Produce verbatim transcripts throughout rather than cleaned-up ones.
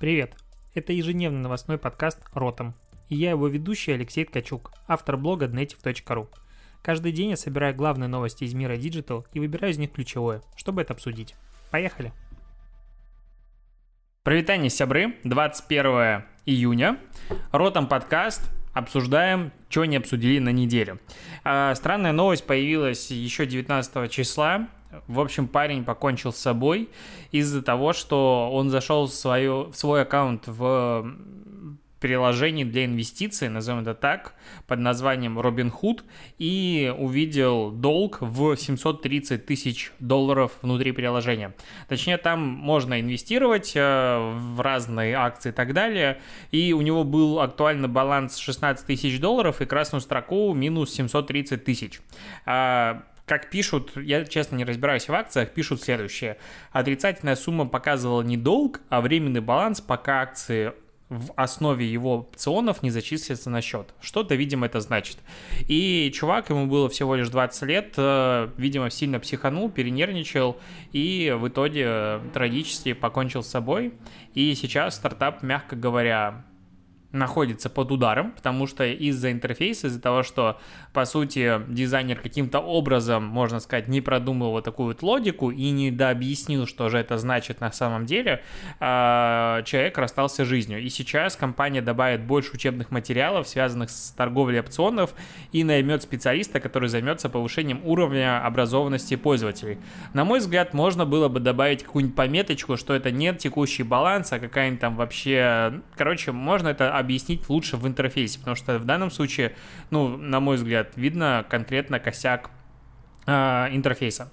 Привет! Это ежедневный новостной подкаст «Ротом». И я его ведущий Алексей Ткачук, автор блога днейтив точка ру. Каждый день я собираю главные новости из мира диджитал и выбираю из них ключевое, чтобы это обсудить. Поехали! Приветствие, сябры! двадцать первого июня. «Ротом» подкаст. Обсуждаем, что не обсудили на неделе. А, странная новость появилась еще девятнадцатого числа. В общем, парень покончил с собой из-за того, что он зашел в, свое, в свой аккаунт в приложении для инвестиций, назовем это так, под названием Robinhood, и увидел долг в семьсот тридцать тысяч долларов внутри приложения. Точнее, там можно инвестировать в разные акции и так далее, и у него был актуальный баланс шестнадцать тысяч долларов и красную строку минус семьсот тридцать тысяч. Как пишут, я честно не разбираюсь в акциях, пишут следующее. Отрицательная сумма показывала не долг, а временный баланс, пока акции в основе его опционов не зачислятся на счет. Что-то, видимо, это значит. И чувак, ему было всего лишь двадцать лет, видимо, сильно психанул, перенервничал и в итоге трагически покончил с собой. И сейчас стартап, мягко говоря, находится под ударом, потому что из-за интерфейса, из-за того, что, по сути, дизайнер каким-то образом, можно сказать, не продумал вот такую вот логику и не дообъяснил, что же это значит на самом деле, человек расстался жизнью. И сейчас компания добавит больше учебных материалов, связанных с торговлей опционов, и наймет специалиста, который займется повышением уровня образованности пользователей. На мой взгляд, можно было бы добавить какую-нибудь пометочку, что это не текущий баланс, а какая-нибудь там вообще... Короче, можно это объяснить лучше в интерфейсе, потому что в данном случае, ну, на мой взгляд, видно конкретно косяк э, интерфейса.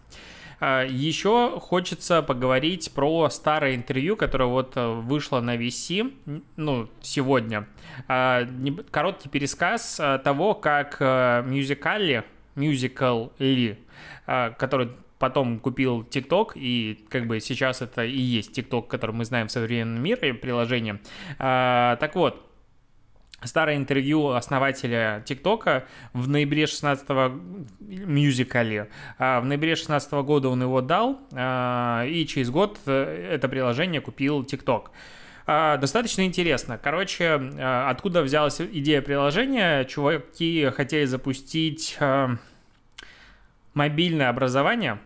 Э, еще хочется поговорить про старое интервью, которое вот вышло на ви си, ну, сегодня. Э, короткий пересказ того, как Musical.ly, Musical.ly, э, который... Потом купил TikTok, и как бы сейчас это и есть TikTok, который мы знаем в современном мире, приложение. А, так вот, старое интервью основателя TikTok в ноябре шестнадцатого Musical.ly. А, в ноябре шестнадцатого года он его дал, а, и через год это приложение купил TikTok. Достаточно интересно. Короче, откуда взялась идея приложения? Чуваки хотели запустить... мобильное образование,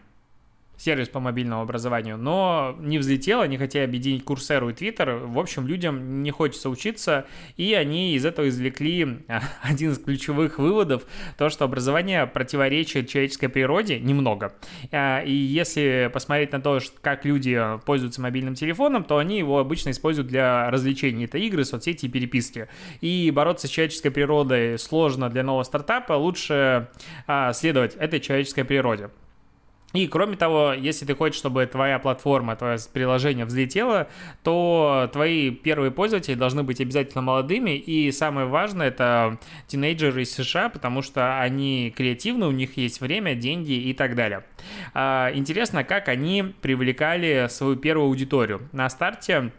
сервис по мобильному образованию, но не взлетело, они хотели объединить Курсеру и Твиттер. В общем, людям не хочется учиться, и они из этого извлекли один из ключевых выводов, то, что образование противоречит человеческой природе немного. И если посмотреть на то, как люди пользуются мобильным телефоном, то они его обычно используют для развлечений. Это игры, соцсети и переписки. И бороться с человеческой природой сложно для нового стартапа, лучше следовать этой человеческой природе. И, кроме того, если ты хочешь, чтобы твоя платформа, твое приложение взлетело, то твои первые пользователи должны быть обязательно молодыми. И самое важное – это тинейджеры из США, потому что они креативны, у них есть время, деньги и так далее. Интересно, как они привлекали свою первую аудиторию. На старте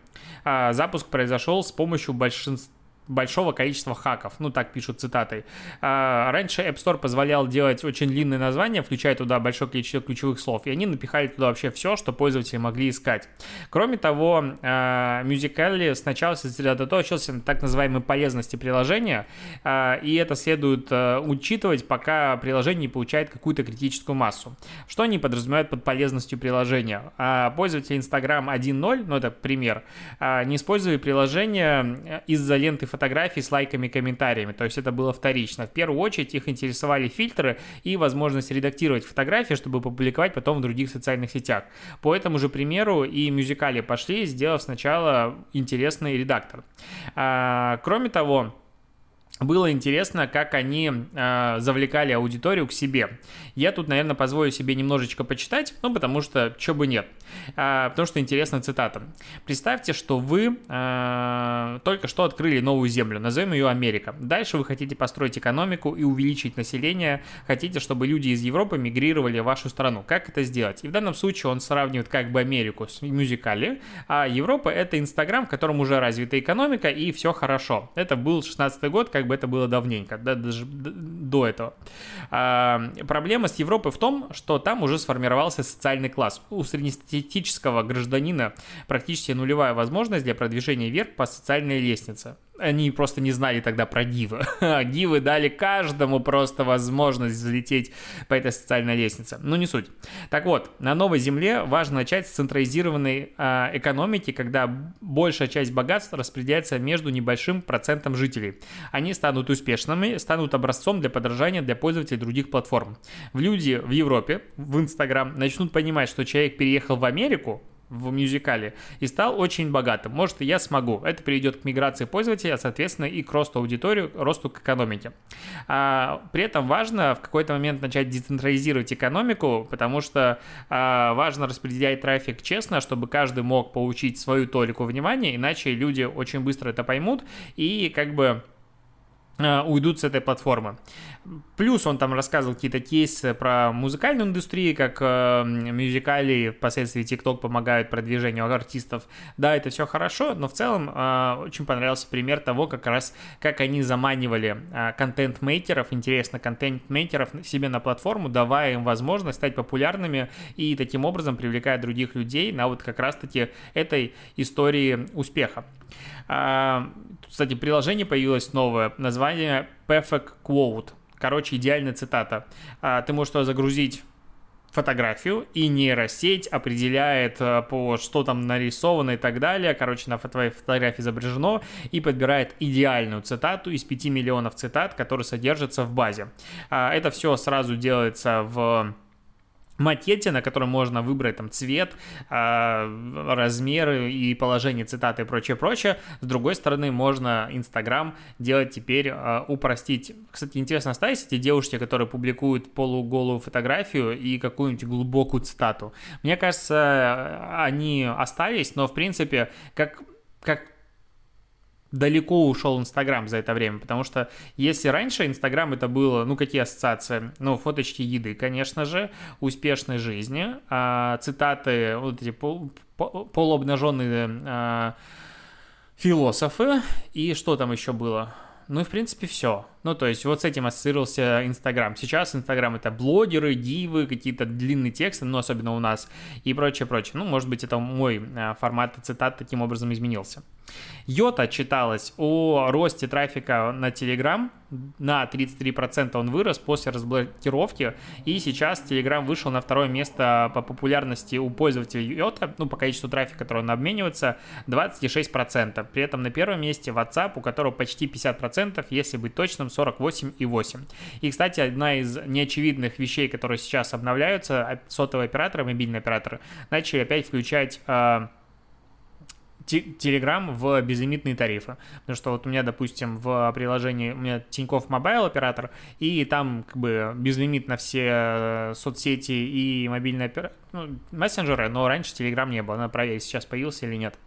запуск произошел с помощью большинства. большого количества хаков, ну так пишут цитатой. А, раньше App Store позволял делать очень длинные названия, включая туда большое количество ключевых слов, и они напихали туда вообще все, что пользователи могли искать. Кроме того, а, Musical.ly сначала сосредоточился на так называемой полезности приложения, а, и это следует а, учитывать, пока приложение не получает какую-то критическую массу. Что они подразумевают под полезностью приложения? А, пользователи Instagram один ноль, ну это пример, а, не использовали приложение из-за ленты фотографий, фотографий с лайками и комментариями, то есть это было вторично. В первую очередь их интересовали фильтры и возможность редактировать фотографии, чтобы публиковать потом в других социальных сетях. По этому же примеру и Musical.ly пошли, сделав сначала интересный редактор. А, кроме того, было интересно, как они э, завлекали аудиторию к себе. Я тут, наверное, позволю себе немножечко почитать, ну, потому что, чё бы нет. Э, потому что интересна цитата. Представьте, что вы э, только что открыли новую землю, назовем ее Америка. Дальше вы хотите построить экономику и увеличить население, хотите, чтобы люди из Европы мигрировали в вашу страну. Как это сделать? И в данном случае он сравнивает как бы Америку с Musical.ly, а Европа — это Инстаграм, в котором уже развита экономика и все хорошо. Это был шестнадцатый год, как бы бы это было давненько, да, даже до этого. А, проблема с Европой в том, что там уже сформировался социальный класс. У среднестатистического гражданина практически нулевая возможность для продвижения вверх по социальной лестнице. Они просто не знали тогда про дивы. Дивы дали каждому просто возможность взлететь по этой социальной лестнице. Ну, не суть. Так вот, на новой земле важно начать с централизированной э, экономики, когда большая часть богатства распределяется между небольшим процентом жителей. Они станут успешными, станут образцом для подражания для пользователей других платформ. Люди в Европе, в Instagram, начнут понимать, что человек переехал в Америку, в Musical.ly и стал очень богатым. Может, и я смогу. Это приведет к миграции пользователей, а, соответственно, и к росту аудитории, к росту к экономике. А, при этом важно в какой-то момент начать децентрализировать экономику, потому что а, важно распределять трафик честно, чтобы каждый мог получить свою толику внимания, иначе люди очень быстро это поймут и как бы уйдут с этой платформы. Плюс он там рассказывал какие-то кейсы про музыкальную индустрию, как э, Musical.ly, впоследствии TikTok помогают продвижению артистов. Да, это все хорошо, но в целом э, очень понравился пример того, как раз как они заманивали э, контент-мейкеров, интересно, контент-мейкеров себе на платформу, давая им возможность стать популярными и таким образом привлекая других людей на вот как раз-таки этой истории успеха. Э, кстати, приложение появилось новое, название Perfect Quote. Короче, идеальная цитата. Ты можешь туда загрузить фотографию, и нейросеть определяет, по что там нарисовано и так далее. Короче, на твоей фотографии изображено, и подбирает идеальную цитату из пяти миллионов цитат, которые содержатся в базе. Это все сразу делается в макете, на котором можно выбрать там цвет, э, размеры и положение цитаты и прочее-прочее. С другой стороны, можно Instagram делать теперь, э, упростить. Кстати, интересно, остались эти девушки, которые публикуют полуголую фотографию и какую-нибудь глубокую цитату? Мне кажется, они остались, но в принципе, как... как далеко ушел Инстаграм за это время, потому что если раньше Инстаграм это было, ну, какие ассоциации? Ну, фоточки еды, конечно же, успешной жизни, а, цитаты, вот эти пол, пол, полуобнаженные а, философы, и что там еще было? Ну, и, в принципе, все. Ну, то есть, вот с этим ассоциировался Инстаграм. Сейчас Инстаграм — это блогеры, дивы, какие-то длинные тексты, ну, особенно у нас, и прочее-прочее. Ну, может быть, это мой формат цитат таким образом изменился. Йота читалась о росте трафика на Телеграм. На тридцать три процента он вырос после разблокировки, и сейчас Телеграм вышел на второе место по популярности у пользователей Йота, ну, по количеству трафика, который он обменивается, двадцать шесть процентов. При этом на первом месте WhatsApp, у которого почти пятьдесят процентов, если быть точным, сорок восемь целых восемь десятых процента. И, кстати, одна из неочевидных вещей, которые сейчас обновляются, сотовые операторы, мобильные операторы, начали опять включать э, Телеграм в безлимитные тарифы. Потому что вот у меня, допустим, в приложении у меня Тинькофф мобайл оператор, и там как бы безлимит на все соцсети и мобильные опера... ну, мессенджеры, но раньше Телеграм не было. Надо проверить, сейчас появился или нет.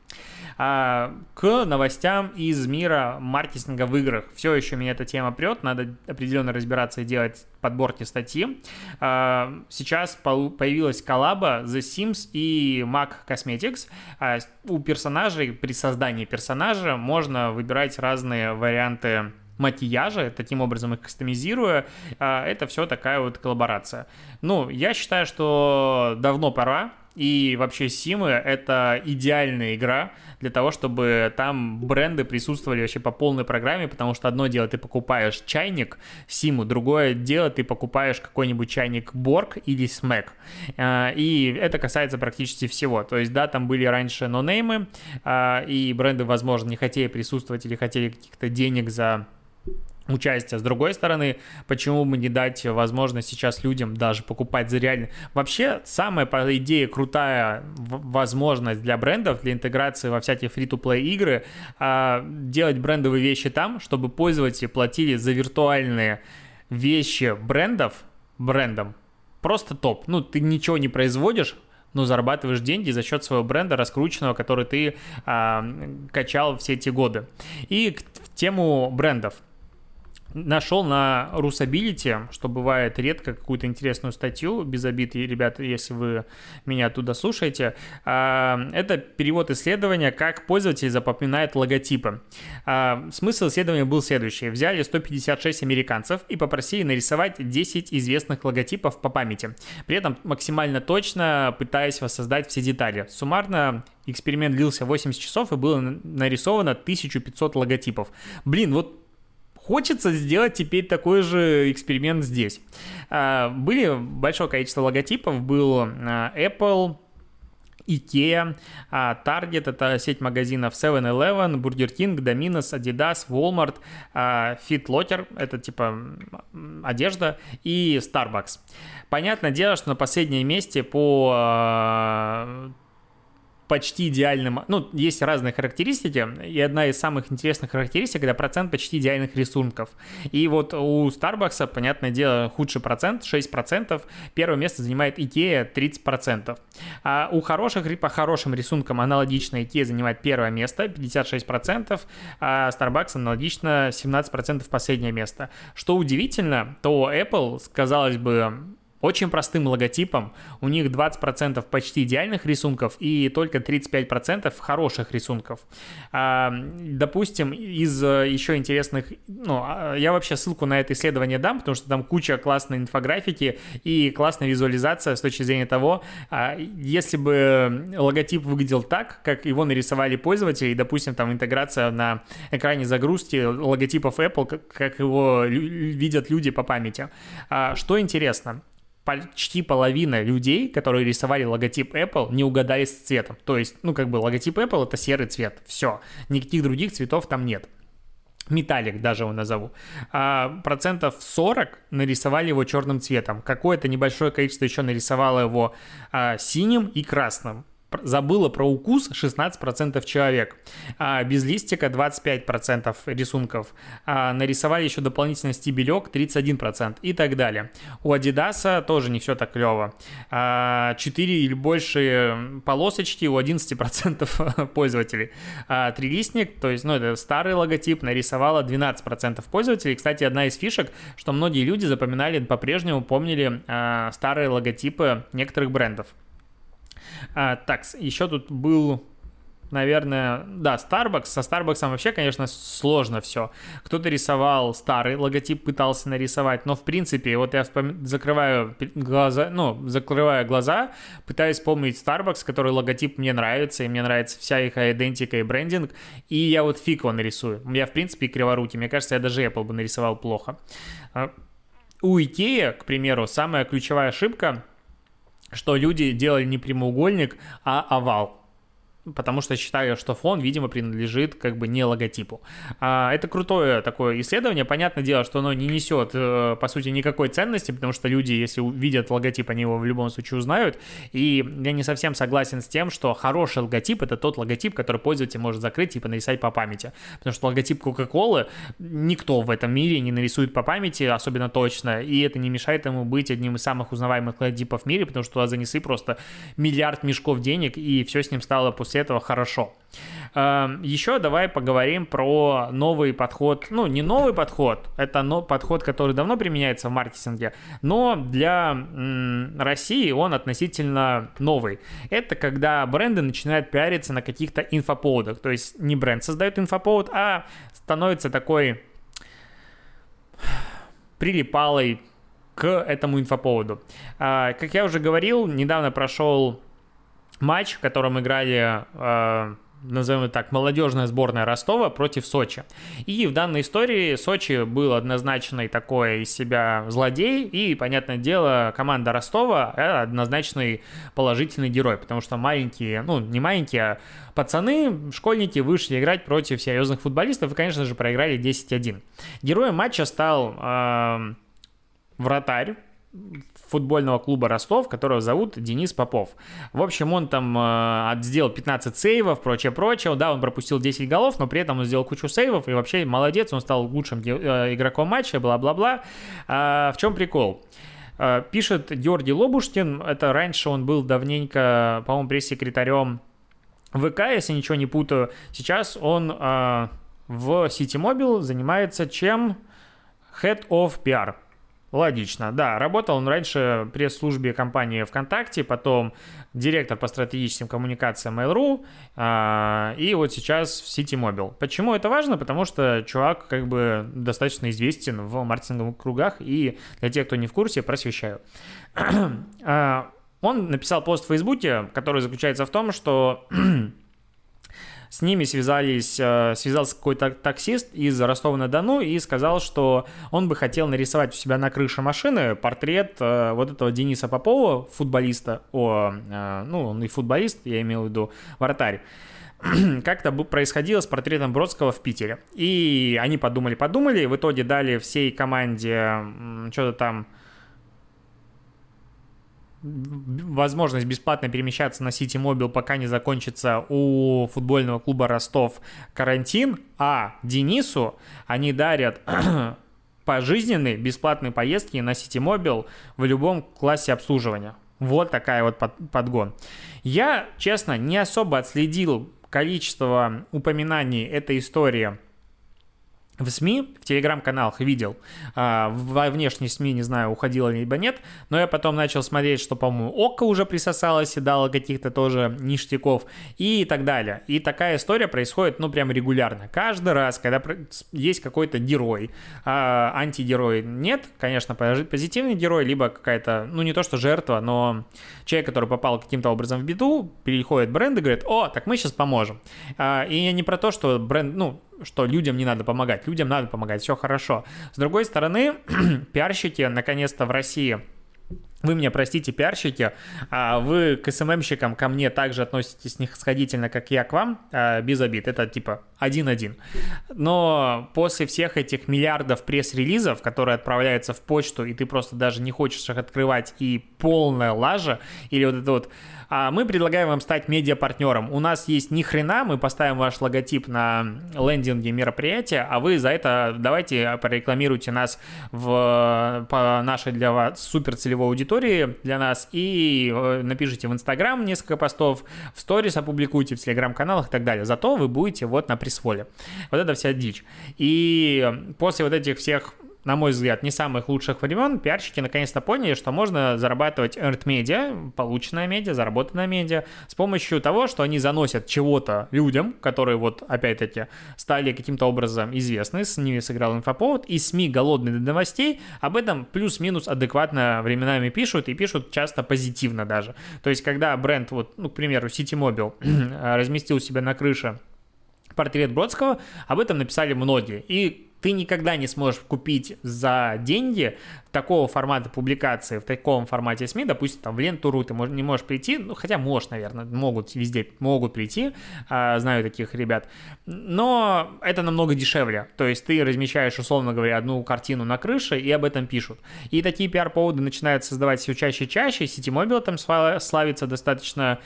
А, к новостям из мира маркетинга в играх. Все еще меня эта тема прет, надо определенно разбираться и делать подборки статьи. А, сейчас появилась коллаба The Sims и Mac Cosmetics. А, у персонажей, при создании персонажа можно выбирать разные варианты макияжа, таким образом их кастомизируя, это все такая вот коллаборация. Ну, я считаю, что давно пора, и вообще Симы — это идеальная игра для того, чтобы там бренды присутствовали вообще по полной программе, потому что одно дело — ты покупаешь чайник Симу, другое дело — ты покупаешь какой-нибудь чайник Bork или Smeg, и это касается практически всего. То есть, да, там были раньше нонеймы, и бренды, возможно, не хотели присутствовать или хотели каких-то денег за участие. С другой стороны, почему бы не дать возможность сейчас людям даже покупать за реально... Вообще, самая, по идее, крутая возможность для брендов, для интеграции во всякие фри-ту-плей игры, делать брендовые вещи там, чтобы пользователи платили за виртуальные вещи брендов брендом. Просто топ. Ну, ты ничего не производишь, но зарабатываешь деньги за счет своего бренда раскрученного, который ты а, качал все эти годы. И к тему брендов. Нашел на Русабилити, что бывает редко, какую-то интересную статью, без обид, ребята, если вы меня оттуда слушаете. Это перевод исследования, как пользователь запоминает логотипы. Смысл исследования был следующий. Взяли сто пятьдесят шесть американцев и попросили нарисовать десять известных логотипов по памяти, при этом максимально точно пытаясь воссоздать все детали. Суммарно эксперимент длился восемьдесят часов и было нарисовано тысяча пятьсот логотипов. Блин, вот хочется сделать теперь такой же эксперимент здесь. Были большое количество логотипов. Был Apple, IKEA, Target, это сеть магазинов севен элевен, Burger King, Domino's, Adidas, Walmart, FitLocker, это типа одежда, и Starbucks. Понятное дело, что на последнем месте по... почти идеальным, ну, есть разные характеристики, и одна из самых интересных характеристик — это процент почти идеальных рисунков. И вот у Starbucks, понятное дело, худший процент, шесть процентов, первое место занимает IKEA, тридцать процентов. А у хороших, по хорошим рисункам аналогично IKEA занимает первое место, пятьдесят шесть процентов, а Starbucks аналогично семнадцать процентов последнее место. Что удивительно, то Apple, казалось бы, очень простым логотипом, у них двадцать процентов почти идеальных рисунков и только тридцать пять процентов хороших рисунков. А, допустим, из еще интересных... Ну, я вообще ссылку на это исследование дам, потому что там куча классной инфографики и классная визуализация с точки зрения того, а, если бы логотип выглядел так, как его нарисовали пользователи, и, допустим, там интеграция на экране загрузки логотипов Apple, как, как его видят люди по памяти. А, что интересно... Почти половина людей, которые рисовали логотип Apple, не угадали с цветом. То есть, ну, как бы логотип Apple — это серый цвет. Все. Никаких других цветов там нет. Металлик даже его назову. А процентов сорок нарисовали его черным цветом. Какое-то небольшое количество еще нарисовало его а, синим и красным. Забыло про укус шестнадцать процентов человек, а без листика двадцать пять процентов рисунков, а нарисовали еще дополнительно стебелек тридцать один процент и так далее. У Адидаса тоже не все так клево, а четыре или больше полосочки у одиннадцать процентов пользователей, а трилистник, то есть, ну, это старый логотип, нарисовало двенадцать процентов пользователей. Кстати, одна из фишек, что многие люди запоминали, по-прежнему помнили а, старые логотипы некоторых брендов. А, так, еще тут был, наверное, да, Starbucks. Со Starbucks вообще, конечно, сложно все. Кто-то рисовал старый логотип, пытался нарисовать, но, в принципе, вот я вспом... закрываю глаза, ну, закрываю глаза, пытаюсь вспомнить Starbucks, который логотип мне нравится, и мне нравится вся их идентика и брендинг, и я вот фиг его нарисую. Я, в принципе, криворукий, мне кажется, я даже Apple бы нарисовал плохо. У IKEA, к примеру, самая ключевая ошибка, что люди делали не прямоугольник, а овал, потому что считаю, что фон, видимо, принадлежит как бы не логотипу. А, это крутое такое исследование. Понятное дело, что оно не несет, э, по сути, никакой ценности, потому что люди, если увидят логотип, они его в любом случае узнают. И я не совсем согласен с тем, что хороший логотип — это тот логотип, который пользователь может закрыть и понарисовать по памяти. Потому что логотип Кока-Колы никто в этом мире не нарисует по памяти, особенно точно. И это не мешает ему быть одним из самых узнаваемых логотипов в мире, потому что туда занесли просто миллиард мешков денег, и все с ним стало после этого хорошо. Еще давай поговорим про новый подход. Ну, не новый подход, это подход, который давно применяется в маркетинге, но для России он относительно новый. Это когда бренды начинают пиариться на каких-то инфоповодах. То есть не бренд создает инфоповод, а становится такой прилипалой к этому инфоповоду. Как я уже говорил, недавно прошел матч, в котором играли, э, назовем так, молодежная сборная Ростова против Сочи. И в данной истории Сочи был однозначный такой из себя злодей, и, понятное дело, команда Ростова — это однозначный положительный герой, потому что маленькие, ну, не маленькие, а пацаны, школьники вышли играть против серьезных футболистов и, конечно же, проиграли десять один. Героем матча стал э, вратарь футбольного клуба Ростов, которого зовут Денис Попов. В общем, он там э, сделал пятнадцать сейвов, прочее-прочее. Да, он пропустил десять голов, но при этом он сделал кучу сейвов, и вообще молодец, он стал лучшим э, игроком матча, бла-бла-бла. Э, в чем прикол? Э, пишет Георгий Лобушкин, это раньше он был давненько, по-моему, пресс-секретарем ВК, если ничего не путаю. Сейчас он э, в Ситимобил занимается чем... Head of пи ар. Логично, да, работал он раньше в пресс-службе компании ВКонтакте, потом директор по стратегическим коммуникациям Mail.ru, э, и вот сейчас в Ситимобил. Почему это важно? Потому что чувак как бы достаточно известен в маркетинговых кругах, и для тех, кто не в курсе, просвещаю. Он написал пост в Фейсбуке, который заключается в том, что... С ними связались, связался какой-то таксист из Ростова-на-Дону и сказал, что он бы хотел нарисовать у себя на крыше машины портрет вот этого Дениса Попова, футболиста, о, ну, он и футболист, я имел в виду вратарь. Как-то происходило с портретом Бродского в Питере. И они подумали-подумали, в итоге дали всей команде что-то там... возможность бесплатно перемещаться на Ситимобил, пока не закончится у футбольного клуба Ростов карантин, а Денису они дарят пожизненные бесплатные поездки на Ситимобил в любом классе обслуживания. Вот такая вот подгон. Я, честно, не особо отследил количество упоминаний этой истории в СМИ, в телеграм-каналах видел, а, во внешней СМИ, не знаю, уходила либо нет, но я потом начал смотреть, что, по-моему, ОККО уже присосалось и дало каких-то тоже ништяков и так далее. И такая история происходит, ну, прям регулярно. Каждый раз, когда есть какой-то герой, а, антигерой нет, конечно, позитивный герой, либо какая-то, ну, не то что жертва, но человек, который попал каким-то образом в беду, переходит бренд и говорит: о, так мы сейчас поможем. А, и не про то, что бренд, ну, что людям не надо помогать, людям надо помогать, все хорошо. С другой стороны, пиарщики, наконец-то в России, вы меня простите, пиарщики, вы к эс эм эм-щикам ко мне также относитесь снисходительно, как я к вам, без обид, это типа один-один. Но после всех этих миллиардов пресс-релизов, которые отправляются в почту, и ты просто даже не хочешь их открывать, и полная лажа, или вот это вот... Мы предлагаем вам стать медиапартнером. У нас есть ни хрена, мы поставим ваш логотип на лендинге мероприятия, а вы за это давайте прорекламируйте нас в, по нашей для вас суперцелевой аудитории для нас и напишите в Instagram несколько постов, в сторис опубликуйте, в Телеграм-каналах и так далее. Зато вы будете вот на пресс-воле. Вот это вся дичь. И после вот этих всех, на мой взгляд, не самых лучших времен, пиарщики наконец-то поняли, что можно зарабатывать earned media, полученная медиа, заработанная медиа, с помощью того, что они заносят чего-то людям, которые вот, опять-таки, стали каким-то образом известны, с ними сыграл инфоповод, и СМИ голодные до новостей, об этом плюс-минус адекватно временами пишут, и пишут часто позитивно даже. То есть, когда бренд, вот, ну, к примеру, Ситимобил разместил себя на крыше портрет Бродского, об этом написали многие, и ты никогда не сможешь купить за деньги такого формата публикации, в таком формате СМИ, допустим, там в Ленту.ру ты не можешь прийти, ну, хотя можешь, наверное, могут везде, могут прийти, знаю таких ребят, но это намного дешевле, то есть ты размещаешь, условно говоря, одну картину на крыше и об этом пишут, и такие пиар-поводы начинают создавать все чаще и чаще, Ситимобил там славится достаточно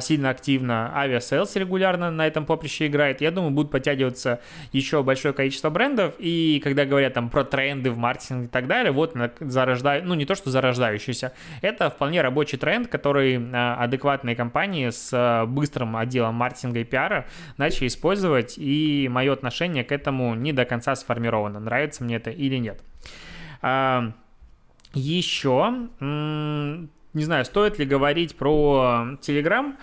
сильно активно, Авиасейлс регулярно на этом поприще играет, я думаю, будут подтягиваться еще большое количество брендов. И когда говорят там про тренды в маркетинге и так далее, вот зарождаю, ну не то что зарождающийся, это вполне рабочий тренд, который адекватные компании с быстрым отделом маркетинга и пиара начали использовать, и мое отношение к этому не до конца сформировано, нравится мне это или нет. Еще, не знаю, стоит ли говорить про Telegram,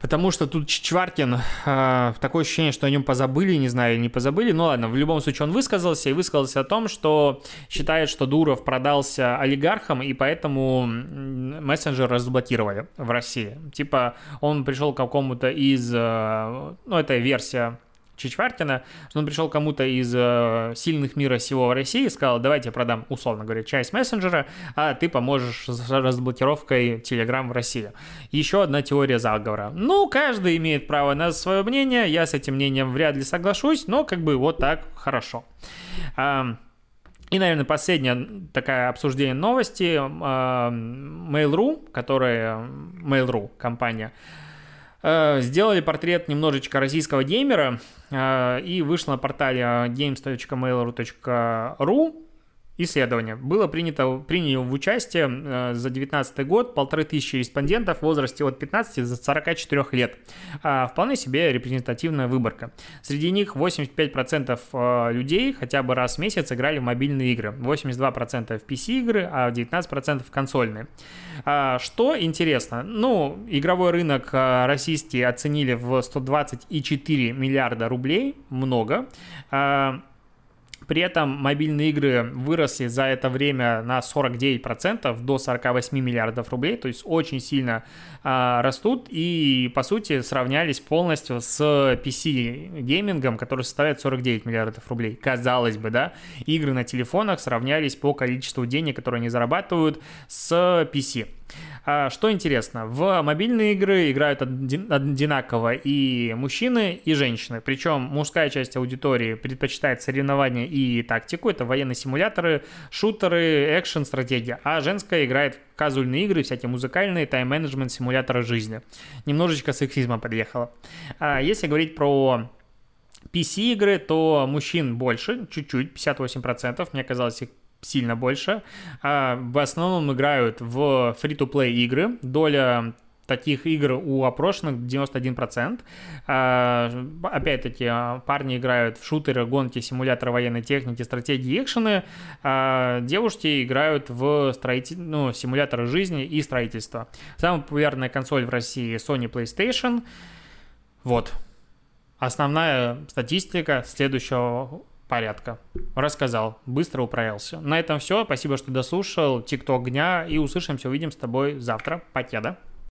потому что тут Чичваркин, э, такое ощущение, что о нем позабыли, не знаю, не позабыли. Ну ладно, в любом случае он высказался, и высказался о том, что считает, что Дуров продался олигархам, и поэтому мессенджер разблокировали в России. Типа он пришел к какому-то из, э, ну это версия Чичваркина, что он пришел кому-то из э, сильных мира сего в России и сказал: давайте я продам, условно говоря, часть мессенджера, а ты поможешь с разблокировкой Telegram в России. Еще одна теория заговора. Ну, каждый имеет право на свое мнение, я с этим мнением вряд ли соглашусь, но как бы вот так хорошо. А, и, наверное, последнее такое обсуждение новости. А, Mail.ru, которая... Mail.ru, компания, сделали портрет немножечко российского геймера, и вышло на портале games точка mail.ru Исследование. Было принято, принято в участие э, за две тысячи девятнадцатый год полторы тысячи респондентов в возрасте от пятнадцати до сорока четырёх лет. Э, вполне себе репрезентативная выборка. Среди них восемьдесят пять процентов людей хотя бы раз в месяц играли в мобильные игры, восемьдесят два процента в пи си-игры, а девятнадцать процентов в консольные. Э, что интересно, ну, игровой рынок э, российские оценили в сто двадцать целых четыре десятых миллиарда рублей, много. Э, При этом мобильные игры выросли за это время на сорок девять процентов до сорок восемь миллиардов рублей, то есть очень сильно э, растут и, по сути, сравнялись полностью с пи си-геймингом, который составляет сорок девять миллиардов рублей. Казалось бы, да, игры на телефонах сравнялись по количеству денег, которые они зарабатывают, с пи си. Что интересно, в мобильные игры играют одинаково и мужчины, и женщины. Причем мужская часть аудитории предпочитает соревнования и тактику. Это военные симуляторы, шутеры, экшен, стратегия. А женская играет в казуальные игры, всякие музыкальные, тайм-менеджмент, симуляторы жизни. Немножечко сексизма подъехало. Если говорить про пи си-игры, то мужчин больше, чуть-чуть, пятьдесят восемь процентов. Мне казалось, их сильно больше. В основном играют в фри-то-плей игры. Доля таких игр у опрошенных девяносто один процент. Опять-таки, парни играют в шутеры, гонки, симуляторы военной техники, стратегии, экшены. Девушки играют в строитель... ну, симуляторы жизни и строительства. Самая популярная консоль в России — Sony PlayStation. Вот. Основная статистика следующего порядка. Рассказал. Быстро управился. На этом все. Спасибо, что дослушал. ТикТок дня. И услышимся, увидим с тобой завтра. Покеда.